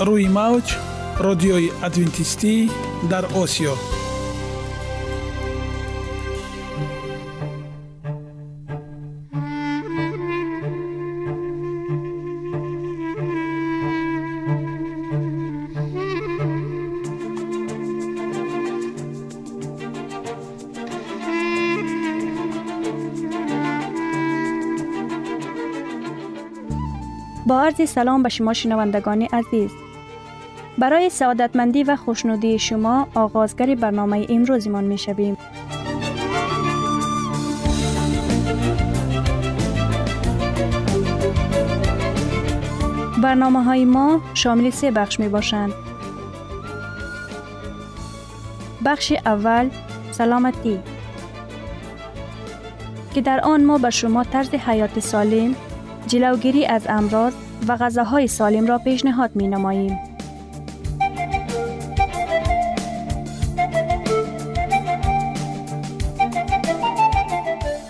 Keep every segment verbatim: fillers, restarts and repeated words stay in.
روی موج رادیوی ادوینتیستی در آسیا. با عرض سلام به شما شنوندگان عزیز، برای سعادتمندی و خوشنودی شما آغازگر برنامه امروز ایمان می شویم. برنامه های ما شامل سه بخش می باشند. بخش اول سلامتی، که در آن ما به شما طرز حیات سالم، جلوگیری از امراض و غذاهای سالم را پیشنهاد می نماییم.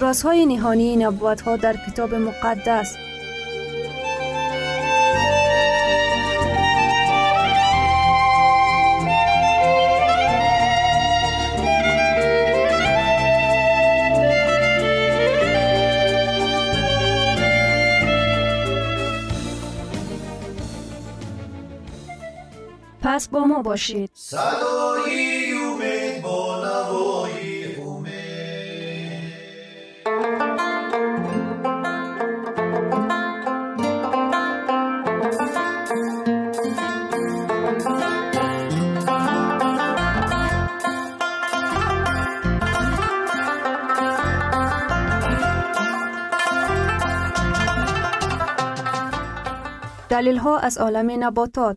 رازهای نهانی نبوت‌ها در کتاب مقدس. پس با ما باشید. صدای دلیل ها از عالم نباتات.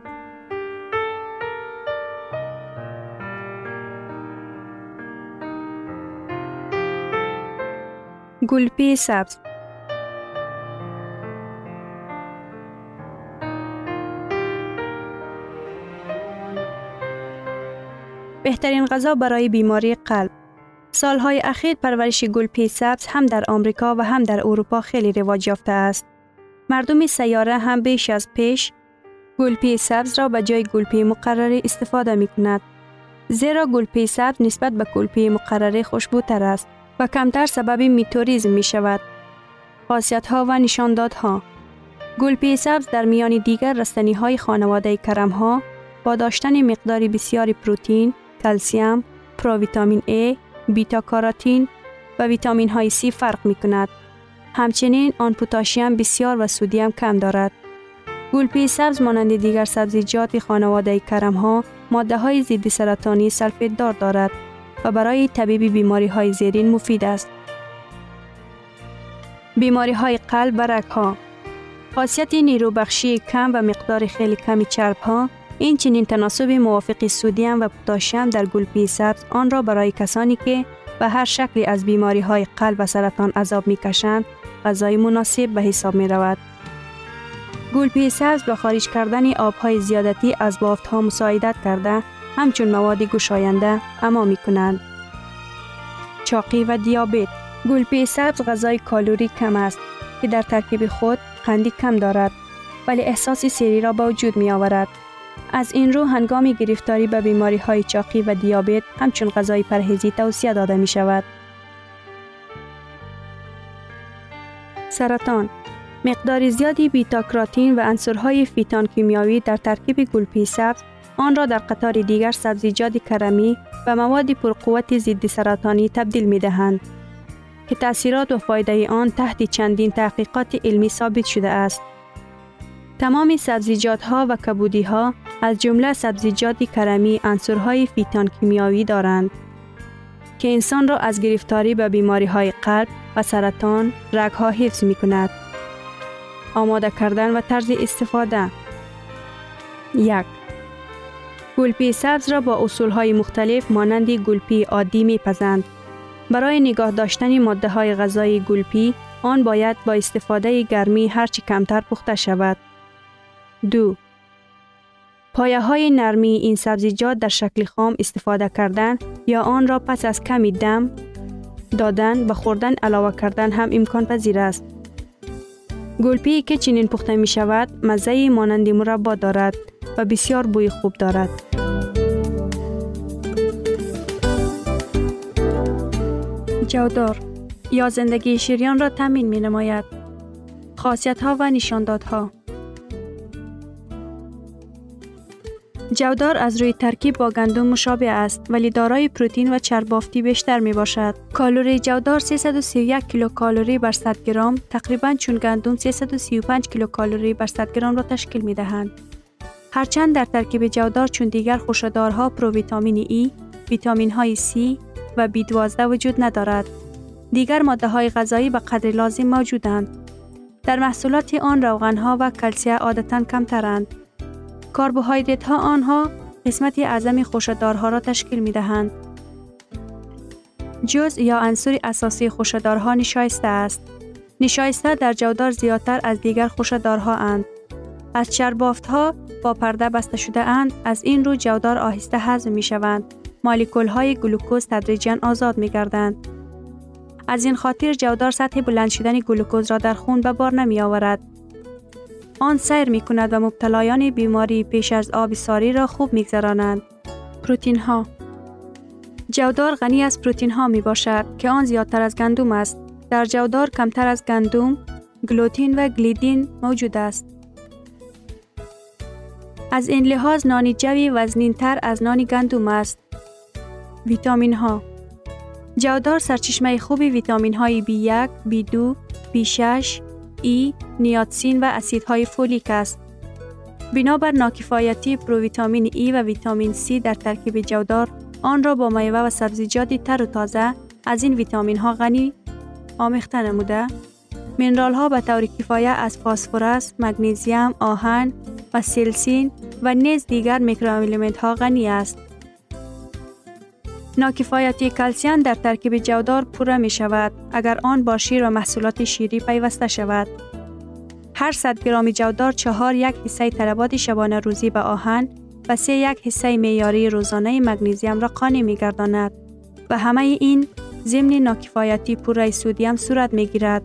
گلپی سبز، بهترین غذا برای بیماری قلب. سالهای اخیر پرورش گلپی سبز هم در آمریکا و هم در اروپا خیلی رواج یافته است. مردم سیاره هم بیش از پیش گلپی سبز را به جای گلپی مقرره استفاده می کند، زیرا گلپی سبز نسبت به گلپی مقرره خوشبوتر است و کمتر سبب میتوریزم می شود. خاصیت ها و نشانداد ها. گلپی سبز در میان دیگر رستنی های خانواده کرم ها با داشتن مقداری بسیار پروتئین، کلسیم، پروویتامین A، بیتا کاروتین و ویتامین های C فرق می کند. همچنین آن پتاسیم بسیار و سدیم کم دارد. گلپی سبز مانند دیگر سبزیجات خانواده کرم ها ماده های ضد سرطانی سلفیت دار دارد و برای طبیب بیماری های زیرین مفید است. بیماری های قلب و رگ ها. خاصیت نیروبخشی کم و مقدار خیلی کمی چرب ها، این چنین تناسب موافق سدیم و پتاسیم در گلپی سبز آن را برای کسانی که به هر شکلی از بیماری های قلب و سرطان عذاب می کشند، غذای مناسب به حساب می رود. گلپی سبز با خارج کردن آب های زیادتی از بافت ها مساعدت کرده، همچون مواد گشاینده اما می کنند. قاچاقی و دیابت. گلپی سبز غذای کالری کم است که در ترکیب خود قندی کم دارد ولی احساس سیری را با وجود می آورد. از این رو هنگام گرفتاری به بیماری های چاقی و دیابت همچون غذای پرهیزی توصیه داده می شود. سرطان. مقدار زیادی بیتاکراتین و عنصرهای فیتان کیمیایی در ترکیب گلپی سبز آن را در قطار دیگر سبزیجات کرمی و مواد پرقوت ضد سرطانی تبدیل می دهند که تأثیرات و فایده آن تحت چندین تحقیقات علمی ثابت شده است. تمام سبزیجات ها و کبودی ها از جمله سبزیجات کرمی عنصرهای فیتان کیمیایی دارند که انسان را از گرفتاری به بیماری های قلب و سرطان رگ ها حفظ می کند. آماده کردن و طرز استفاده. یک، گلپی سبز را با اصولهای مختلف مانند گلپی عادی می پزند. برای نگاه داشتن ماده های غذایی گلپی آن باید با استفاده گرمی هرچی کمتر پخته شود. دو، پایه های نرمی این سبزیجات در شکل خام استفاده کردن یا آن را پس از کمی دم دادن و خوردن علاوه کردن هم امکان پذیر است. گلپی که چنین پخته می شود مزه مانند مربا دارد و بسیار بوی خوب دارد. جودار یا زندگی شیریان را تامین می نماید. خاصیت ها و نشاندادها. جودار از روی ترکیب با گندم مشابه است ولی دارای پروتئین و چربافتی بیشتر می باشد. کالری جودار سیصد و سی و یک کیلوکالری بر صد گرم تقریباً چون گندم سیصد و سی و پنج کیلوکالری بر صد گرم را تشکیل می دهند. هرچند در ترکیب جودار چون دیگر خوشه‌دارها پروویتامین ای، ویتامین های سی و بی دوازده وجود ندارد، دیگر ماده های غذایی به قدر لازم موجودند. در محصولات آن روغن ها و کلسیم عادتاً کمترند. کربوهیدرات ها آنها قسمت اعظم خوشه‌دارها را تشکیل می دهند. جزء یا عنصر اساسی خوشه‌دارها نشایسته است. نشایسته در جودار زیادتر از دیگر خوشه‌دارها اند. از چربافت ها با پرده بسته شده اند، از این رو جودار آهسته هضم می شوند. مولکول های گلوکوز تدریجاً آزاد می گردند. از این خاطر جودار سطح بلند شدن گلوکوز را در خون به بار نمی آورد. آن سیر می کند و مبتلایان بیماری پیش از آب ساری را خوب می گذرانند. پروتئین ها. جودار غنی از پروتئین ها می باشد که آن زیادتر از گندم است. در جودار کمتر از گندم، گلوتین و گلیدین موجود است. از این لحاظ نان جوی وزنین تر از نان گندم است. ویتامین ها. جودار سرچشمه خوبی ویتامین های بی یک، بی دو، بی شش، ای، نیاتسین و اسیدهای فولیک است. بنابر ناکفایتی پروویتامین ای و ویتامین سی در ترکیب جودار، آن را با میوه و سبزیجات تر و تازه از این ویتامین ها غنی آمیخته نموده، منرال ها به طور کفایه از فسفرس، مگنیزیم، آهن و سلسین و نیز دیگر میکروالمنت ها غنی است. ناکفایتی کلسیم در ترکیب جودار پوره می شود اگر آن با شیر و محصولات شیری پیوسته شود. هر صد گرم جودار چهار یک حصه تلفات شبانه روزی به آهن و سه یک حصه معیاری روزانه مگنیزیم را قانع می گرداند و همه این ضمن ناکفایتی پوره سودیم صورت می گیرد.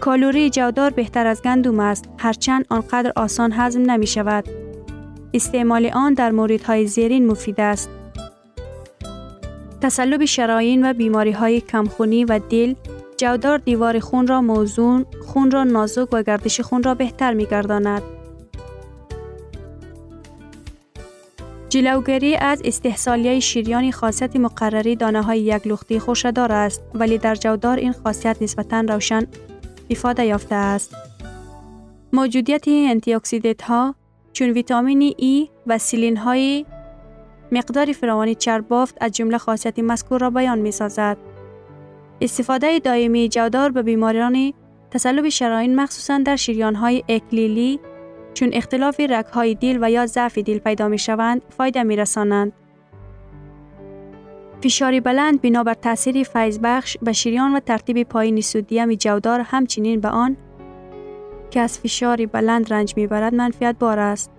کالری جودار بهتر از گندم است هرچند آنقدر آسان هضم نمی شود. استعمال آن در موردهای زیرین مفید است. تسلب شرايين و بیماری‌های کمخونی و دل. جودار دیوار خون را موزون، خون را نازک و گردش خون را بهتر می‌گرداند. جلوگیری از استحصالیه شیریان خاصیت مقرری دانه‌های یک لختی خوشه‌دار است ولی در جودار این خاصیت نسبتاً روشن افاده یافته است. موجودیت آنتی اکسیدانت‌ها چون ویتامین ای و سلین‌های مقدار فراوان چربافت از جمله خاصیت مذکور را بیان می سازد. استفاده دائمی جودار به بیماران تسلب شریان مخصوصاً در شریان‌های اکلیلی چون اختلاف رگ‌های دل و یا ضعف دل پیدا می شوند فایده می رسانند. فشار بلند بنابر تاثیر فیض بخش به شریان و ترتیب پایین سودیم جودار همچنین به آن که از فشار بلند رنج می برد منفعت بار است.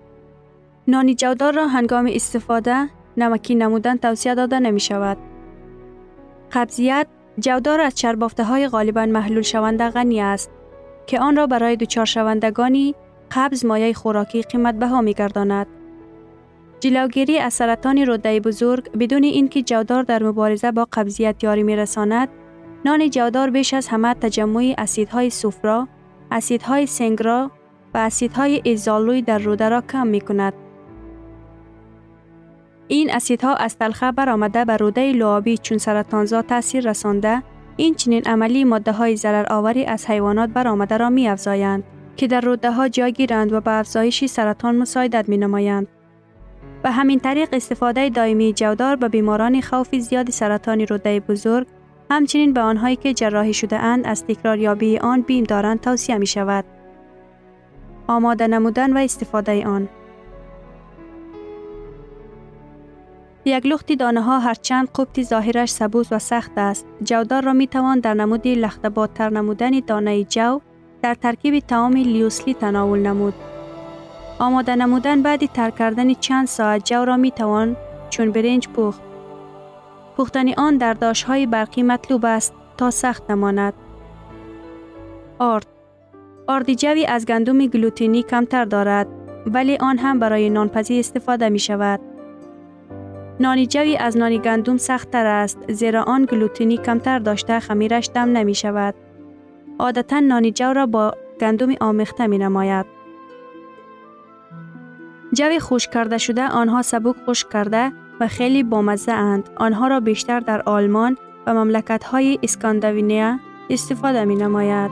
نان جودار را هنگام استفاده نمکی نمودن توصیه داده نمی شود. قبضیت جودار از چربافته های غالباً محلول شونده غنی است که آن را برای دوچار شوندگانی قبض مایه خوراکی قیمت بها می گرداند. جلوگیری از سرطان روده بزرگ بدون اینکه جودار در مبارزه با قبضیت یاری می رساند، نان جودار بیش از همه تجمع اسیدهای سوفرا، اسیدهای سنگرا و اسیدهای ایزالوی در روده را کم می کند. این اسیدها از تلخه برآمده به روده لعابی چون سرطانزا تاثیر رسانده، این چنین عملی ماده های ضررآوری از حیوانات برآمده را می افزایند که در روده ها جا گیرند و به افزایش سرطان مساعدت می نمایند. به همین طریق استفاده دائمی جودار به بیماران خوف زیاد سرطان روده بزرگ، همچنین به آنهایی که جراحی شده اند از تکرار یابی آن بیم دارند توصیه می شود. آماده نمودن و استفاده آن. یک لختی دانه ها هرچند قبطی ظاهرش سبوز و سخت است، جودار را می توان در نمود لخته‌بادتر نمودن دانه جو در ترکیب طعام لیوسلی تناول نمود. آماده نمودن بعد ترک کردن چند ساعت جو را می توان چون برنج پخت. پختن آن در داش‌های برقی مطلوب است تا سخت نماند. آرد آرد جوی از گندم گلوتینی کمتر دارد، ولی آن هم برای نانپزی استفاده می شود. نان جوی از نان گندم سخت‌تر است زیرا آن گلوتینی کمتر داشته خمیرش دم نمی شود. عادتاً نان جو را با گندم آمیخته می نماید. جوی خشک کرده شده آنها سبک خشک کرده و خیلی بامزه اند. آنها را بیشتر در آلمان و مملکت‌های اسکاندیناوی استفاده می نماید.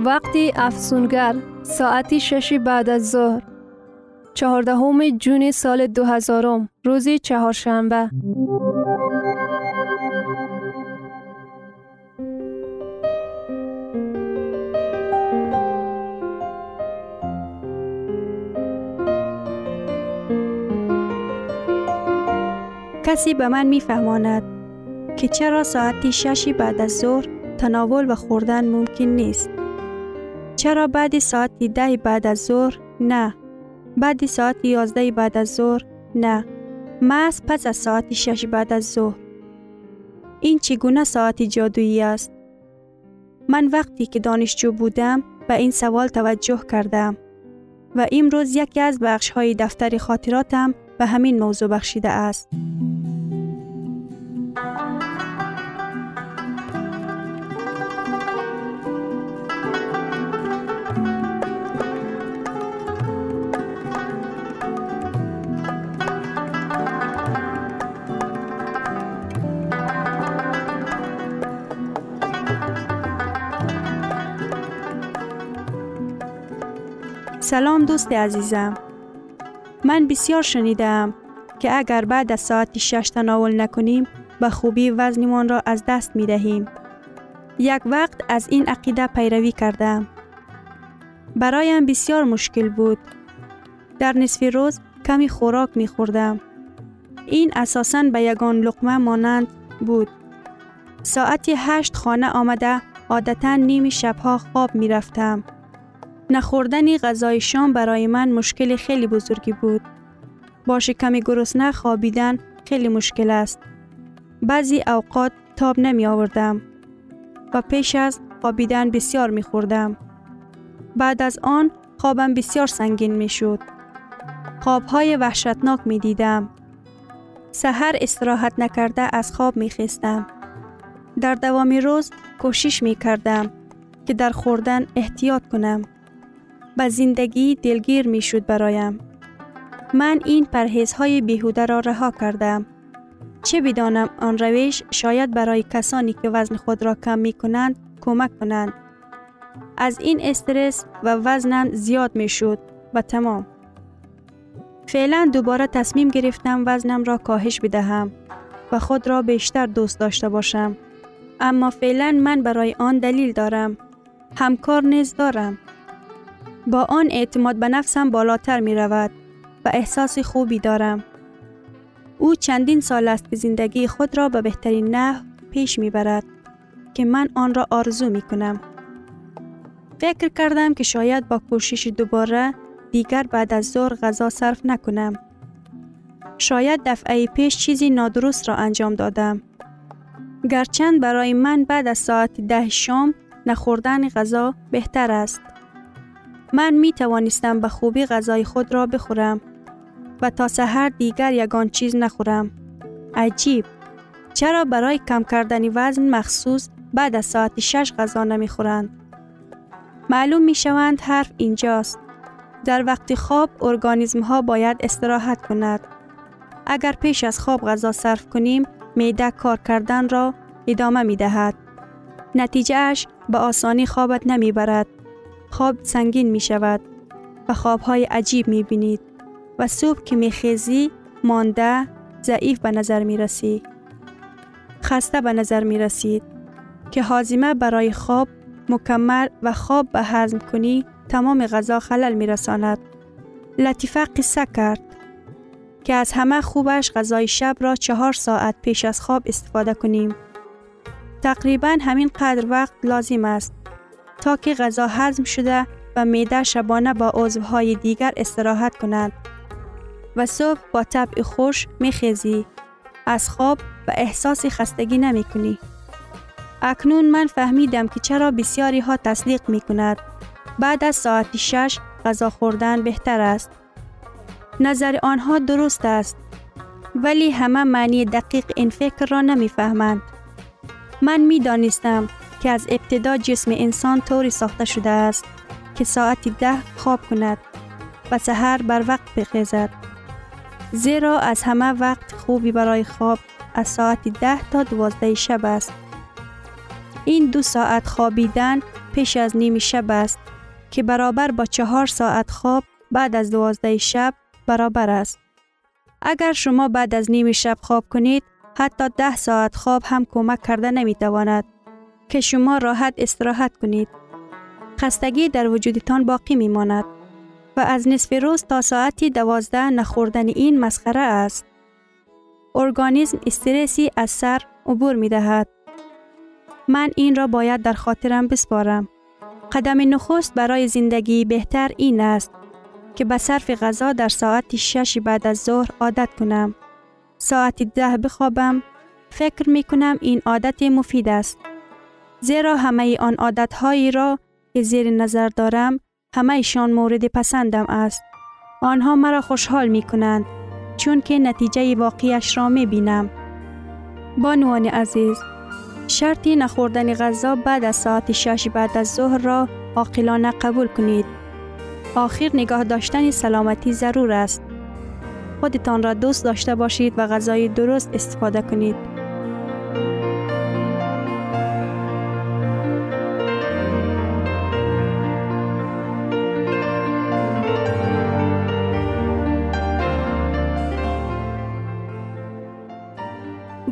وقتی افسونگر ساعتی شش بعد از ظهر، چهاردهم جون سال دو هزار، روزی چهارشنبه. کسی به من میفهماند که چرا ساعتی شش بعد از ظهر تناول و خوردن ممکن نیست. چرا بعد ساعت ده بعد از ظهر نه؟ بعد ساعت یازده بعد از ظهر نه؟ محض پس از ساعت شش بعد از ظهر. این چگونه ساعت جادویی است؟ من وقتی که دانشجو بودم به این سوال توجه کردم و امروز یکی از بخش‌های دفتر خاطراتم به همین موضوع بخشیده است. سلام دوست عزیزم. من بسیار شنیدم که اگر بعد از ساعت شش تناول نکنیم به خوبی وزنمان را از دست می دهیم. یک وقت از این عقیده پیروی کردم. برایم بسیار مشکل بود. در نصف روز کمی خوراک می خوردم. این اساساً به یگان لقمه مانند بود. ساعت هشت خانه آمده عادتاً نیم شبها خواب می رفتم. نخوردن غذای شام برای من مشکل خیلی بزرگی بود. با شکم گرسنه خوابیدن خیلی مشکل است. بعضی اوقات تاب نمی آوردم و پیش از خوابیدن بسیار می خوردم. بعد از آن خوابم بسیار سنگین می شد. خوابهای وحشتناک می دیدم. سحر استراحت نکرده از خواب می خیستم. در دوام روز کوشش می کردم که در خوردن احتیاط کنم. به زندگی دلگیر می شد برایم. من این پرهیزهای بیهوده را رها کردم. چه بدانم آن روش شاید برای کسانی که وزن خود را کم می کنند کمک کنند. از این استرس و وزنم زیاد می شد و تمام. فعلا دوباره تصمیم گرفتم وزنم را کاهش بدهم و خود را بیشتر دوست داشته باشم. اما فعلا من برای آن دلیل دارم. همکار نیز دارم. با آن اعتماد به نفسم بالاتر می رود و احساس خوبی دارم. او چندین سال است که زندگی خود را به بهترین نحو پیش می برد که من آن را آرزو می کنم. فکر کردم که شاید با کوشش دوباره دیگر بعد از ظهر غذا صرف نکنم. شاید دفعه پیش چیزی نادرست را انجام دادم. گرچند برای من بعد از ساعت ده شام نخوردن غذا بهتر است. من می توانستم به خوبی غذای خود را بخورم و تا سحر دیگر یگان چیز نخورم. عجیب! چرا برای کم کردن وزن مخصوص بعد از ساعت شش غذا نمی خورند؟ معلوم می شوند حرف اینجاست. در وقت خواب ارگانیسم ها باید استراحت کند. اگر پیش از خواب غذا صرف کنیم معده کار کردن را ادامه می دهد. نتیجه اش به آسانی خوابت نمی برد. خواب سنگین می شود و خوابهای عجیب می بینید و صبح که می خیزی مانده ضعیف به نظر می رسی. خسته به نظر می رسید که هاضمه برای خواب مکمل و خواب به هضم کنی تمام غذا خلل می رساند. لطیفه قصه کرد که از همه خوبش غذای شب را چهار ساعت پیش از خواب استفاده کنیم. تقریبا همین قدر وقت لازم است تا که غذا هضم شده و معده شبانه با عضوهای دیگر استراحت کند و صبح با طبع خوش می خیزی. از خواب و احساس خستگی نمی کنی. اکنون من فهمیدم که چرا بسیاری ها تصدیق می کند بعد از ساعت شش غذا خوردن بهتر است. نظر آنها درست است، ولی همه معنی دقیق این فکر را نمی فهمند. من می دانستم که از ابتدا جسم انسان طوری ساخته شده است که ساعت ده خواب کند و سحر بر وقت بخیزد. زیرا از همه وقت خوبی برای خواب از ساعت ده تا دوازده شب است. این دو ساعت خوابیدن پیش از نیم شب است که برابر با چهار ساعت خواب بعد از دوازده شب برابر است. اگر شما بعد از نیم شب خواب کنید حتی ده ساعت خواب هم کمک کرده نمیتواند که شما راحت استراحت کنید. خستگی در وجودتان باقی میماند و از نصف روز تا ساعت دوازده نخوردن این مسخره است. ارگانیسم استرسی از سر عبور میدهد. من این را باید در خاطرم بسپارم. قدم نخست برای زندگی بهتر این است که به صرف غذا در ساعت شش بعد از ظهر عادت کنم. ساعت ده بخوابم. فکر می کنم این عادت مفید است. زیرا همه آن عادتهایی را که زیر نظر دارم همه‌شان مورد پسندم است. آنها مرا خوشحال می کنند چون که نتیجه واقعیش را می بینم. بانوان عزیز، شرطی نخوردن غذا بعد از ساعت شش بعد از ظهر را عاقلانه قبول کنید. آخر نگاه داشتن سلامتی ضرور است. خودتان را دوست داشته باشید و غذای درست استفاده کنید.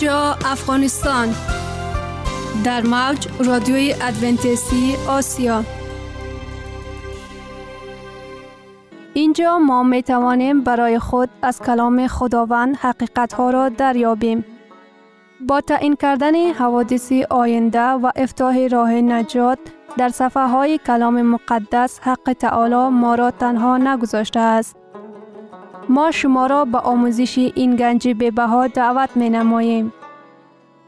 اینجا افغانستان در موج رادیوی ادونتیستی آسیا. اینجا ما می توانیم برای خود از کلام خداوند حقیقت ها را دریابیم. با تعیین کردن حوادث آینده و افتتاح راه نجات در صفحه های کلام مقدس، حق تعالی ما را تنها نگذاشته است. ما شما را به آموزش این گنج بی‌بها دعوت می نماییم.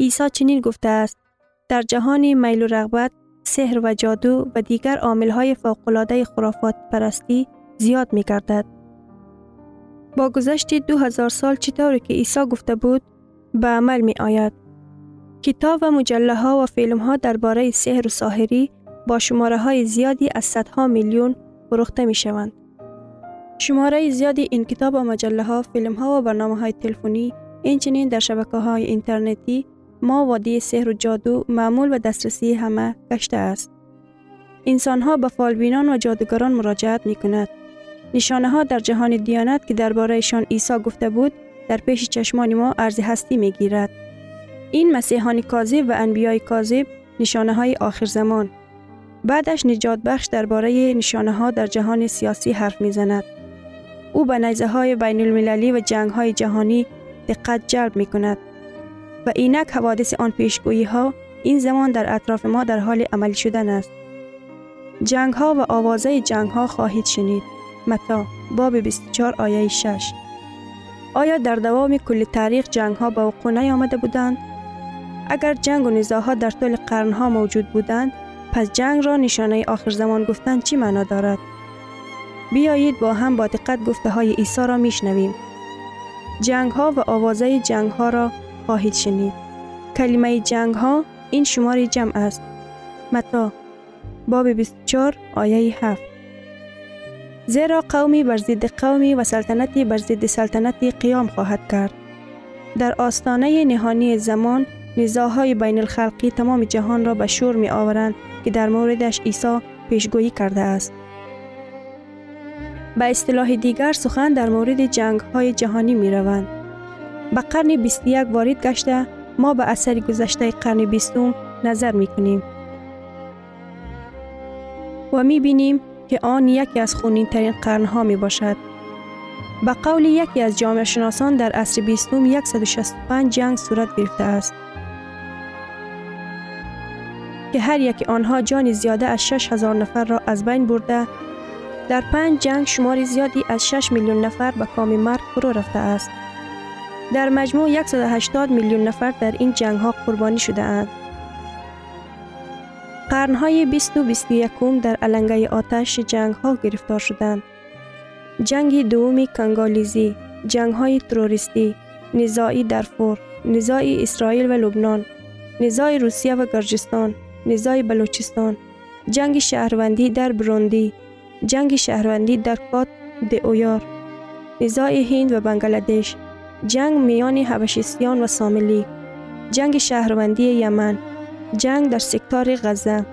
عیسی چنین گفته است: در جهان میل و رغبت، سحر و جادو و دیگر عامل‌های فوق‌العاده خرافات پرستی زیاد می‌گردد. با گذشت دو هزار سال چطوری که عیسی گفته بود به عمل می‌آید. کتاب و مجله‌ها و فیلم‌ها درباره سحر و ساحری با شماره‌های زیادی از صدها میلیون فروخته می‌شوند. شماره زیادی این کتاب و مجله‌ها، فیلم‌ها و برنامه‌های تلفنی، اینچنین در شبکه‌های اینترنتی ما وادی سحر و جادو معمول و دسترسی همه گشته است. انسان‌ها به فالبینان و جادوگران مراجعت می‌کنند. نشانه‌ها در جهان دیانت که درباره‌شان عیسی گفته بود، در پیش چشمان ما عرض هستی می‌گیرد. این مسیحان کاذب و انبیای کاذب، نشانه‌های آخر زمان. بعدش نجات بخش درباره نشانه‌ها در جهان سیاسی حرف می‌زند. او به نیزه‌های بین‌المللی و جنگ‌های جهانی دقت جلب می‌کند. و اینک حوادث آن پیشگویی ها این زمان در اطراف ما در حال عمل شدن است. جنگ ها و آوازه جنگ ها خواهید شنید. متی باب بیست و چهار آیه شش. آیا در دوام کل تاریخ جنگ ها به وقوع نیامده بودند؟ اگر جنگ و نزاع ها در طول قرن ها موجود بودند، پس جنگ را نشانه آخر زمان گفتن چی معنا دارد؟ بیایید با هم با دقت گفته های عیسی را میشنویم. جنگ ها و آوازه جنگ ها را خواهید شنید. کلمه جنگ ها این شماری جمع است. متی باب بیست و چهار آیه هفت. زیرا قومی بر ضد قومی و سلطنتی بر ضد سلطنتی قیام خواهد کرد. در آستانه نهانی زمان نزاع‌های بین الخلقی تمام جهان را به شور می آورند که در موردش عیسی پیشگویی کرده است. به اصطلاح دیگر سخن در مورد جنگ های جهانی می روند. به قرن بیست و یک وارد گشته، ما به اثر گذشته قرن بیستم نظر می کنیم و می بینیم که آن یکی از خونین ترین قرنها می باشد. به قول یکی از جامعه شناسان در عصر بیستم صد و شصت و پنج جنگ صورت گرفته است که هر یکی آنها جان زیاده از شش هزار نفر را از بین برده. در پنج جنگ شمار زیادی از شش میلیون نفر به کام مرگ فرو رفته است. در مجموع صد و هشتاد میلیون نفر در این جنگ‌ها قربانی شده اند. قرن‌های بیست و بیست و یک در علنگه آتش جنگ‌ها گرفتار شدند. جنگ دوم کنگالیزی، جنگ‌های تروریستی، نزاعی درفور، نزاع اسرائیل و لبنان، نزاع روسیه و گرجستان، نزاع بلوچستان، جنگ شهروندی در بروندی، جنگ شهروندی در کات دئویار، نزاع هند و بنگلادش، جنگ میان حبشیسیان و ساملی، جنگ شهروندی یمن، جنگ در سکتار غزه.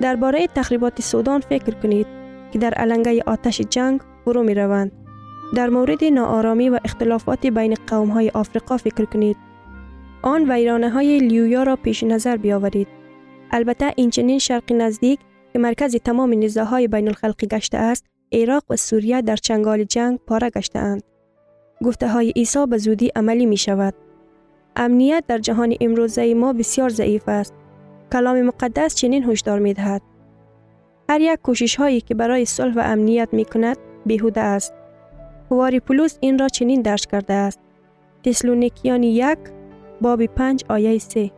درباره تخریبات سودان فکر کنید که در علنگه آتش جنگ فرو می روند. در مورد ناآرامی و اختلافات بین قوم های آفریقا فکر کنید. آن ویرانه های لیویا را پیش نظر بیاورید. البته این چنین شرق نزدیک که مرکز تمام نزاع های بین الخلقی گشته است، عراق و سوریه در چنگال جنگ پاره گشته اند. گفته های عیسی به زودی عملی می شود. امنیت در جهان امروزه ما بسیار ضعیف است. کلام مقدس چنین هشدار می دهد. هر یک کوشش هایی که برای صلح و امنیت می کند بیهوده است. حواری پولس این را چنین درج کرده است. تسلونیکیان یک باب پنج آیه سه.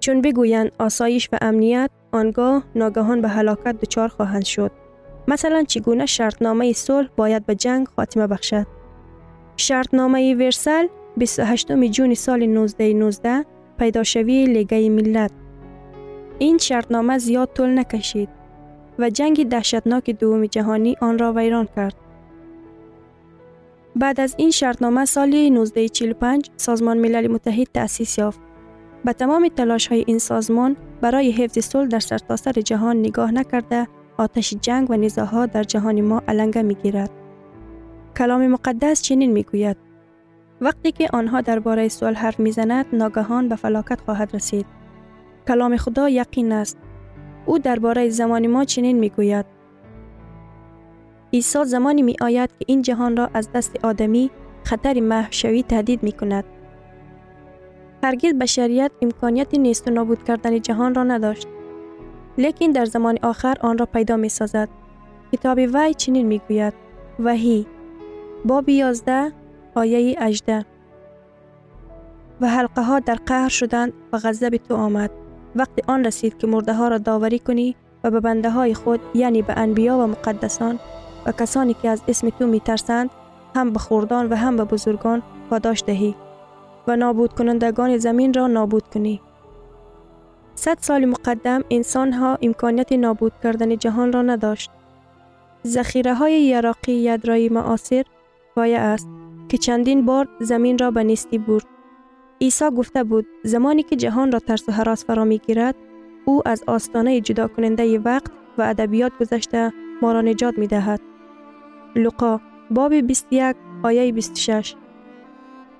چون بگویند آسایش و امنیت، آنگاه ناگهان به هلاکت دچار خواهند شد. مثلا چگونه شرطنامه صلح باید به جنگ خاتمه بخشد. شرطنامه ورسال بیست و هشتم جون سال نوزده نوزده پیداشوی لیگه ملت. این شرطنامه زیاد طول نکشید و جنگ دهشتناک دوم جهانی آن را ویران کرد. بعد از این شرطنامه سال نوزده چهل و پنج سازمان ملل متحد تأسیس یافت. با تمام تلاش‌های این سازمان برای حفظ صلح در سرتاسر جهان نگاه نکرده، آتش جنگ و نزاع‌ها در جهان ما علنگه می‌گیرد. کلام مقدس چنین می‌گوید: وقتی که آنها درباره صلح حرف می‌زنند، ناگهان به فلاکت خواهد رسید. کلام خدا یقین است. او درباره زمان ما چنین می‌گوید: عیسی زمانی می آید که این جهان را از دست آدمی خطر محشوی تهدید می کند. هرگز بشریت امکانیت نیست و نابود کردن جهان را نداشت. لیکن در زمان آخر آن را پیدا می سازد. کتاب وحی چنین می گوید: وحی، باب یازده آیه هجده. و حلقه ها در قهر شدند و غضب تو آمد. وقت آن رسید که مرده ها را داوری کنی و به بنده های خود، یعنی به انبیا و مقدسان و کسانی که از اسم تو می ترسند، هم به خردان و هم به بزرگان پاداش دهی و نابود کنندگان زمین را نابود کنی. صد سال مقدم انسان ها امکانیت نابود کردن جهان را نداشت. ذخیره های یراقی یدرای معاصر وایه است که چندین بار زمین را به نیستی برد. عیسی گفته بود زمانی که جهان را ترس و هراس فرا می گیرد، او از آستانه جدا کننده وقت و ادبیات گذشته ما را نجات می دهد. لوقا باب بیست و یک آیه بیست و شش.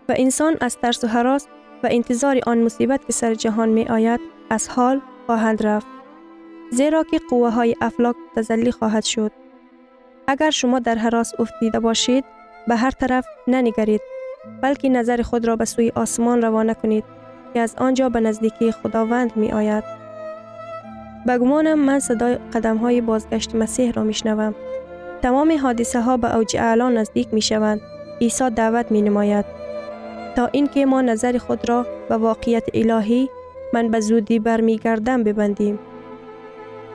و انسان از ترس و هراس و انتظار آن مصیبت که سر جهان می آید از حال خواهند رفت، زیرا که قوه های افلاک تزلی خواهد شد. اگر شما در هراس افتیده باشید، به هر طرف ننگرید، بلکه نظر خود را به سوی آسمان روانه کنید که از آنجا به نزدیکی خداوند می آید. بگمانم من صدای قدم های بازگشت مسیح را می شنوم. تمام حادثه ها به اوج اعلا نزدیک می شوند. عیسی دعوت می نماید تا اینکه ما نظر خود را به واقعیت الهی من به زودی برمی گردم ببندیم.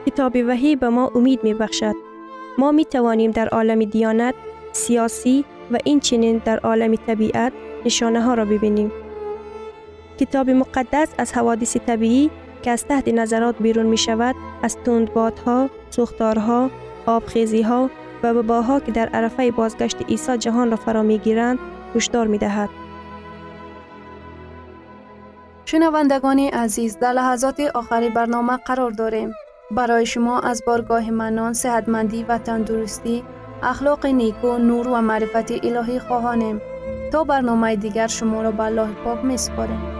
کتاب وحی به ما امید می بخشد. ما می توانیم در عالم دیانت، سیاسی و این چنین در عالم طبیعت نشانه ها را ببینیم. کتاب مقدس از حوادث طبیعی که از تحت نظرات بیرون می شود، از تندبادها، سوختارها، آبخیزیها و وباها که در عرفه بازگشت عیسی جهان را فرا می گیرند، هشدار می دهد. شنوندگان عزیز، در لحظات آخری برنامه قرار داریم. برای شما از بارگاه منان، صحتمندی و تندرستی، اخلاق نیکو، نور و معرفت الهی خواهانیم. تا برنامه دیگر شما را به الله پاک می سپاریم.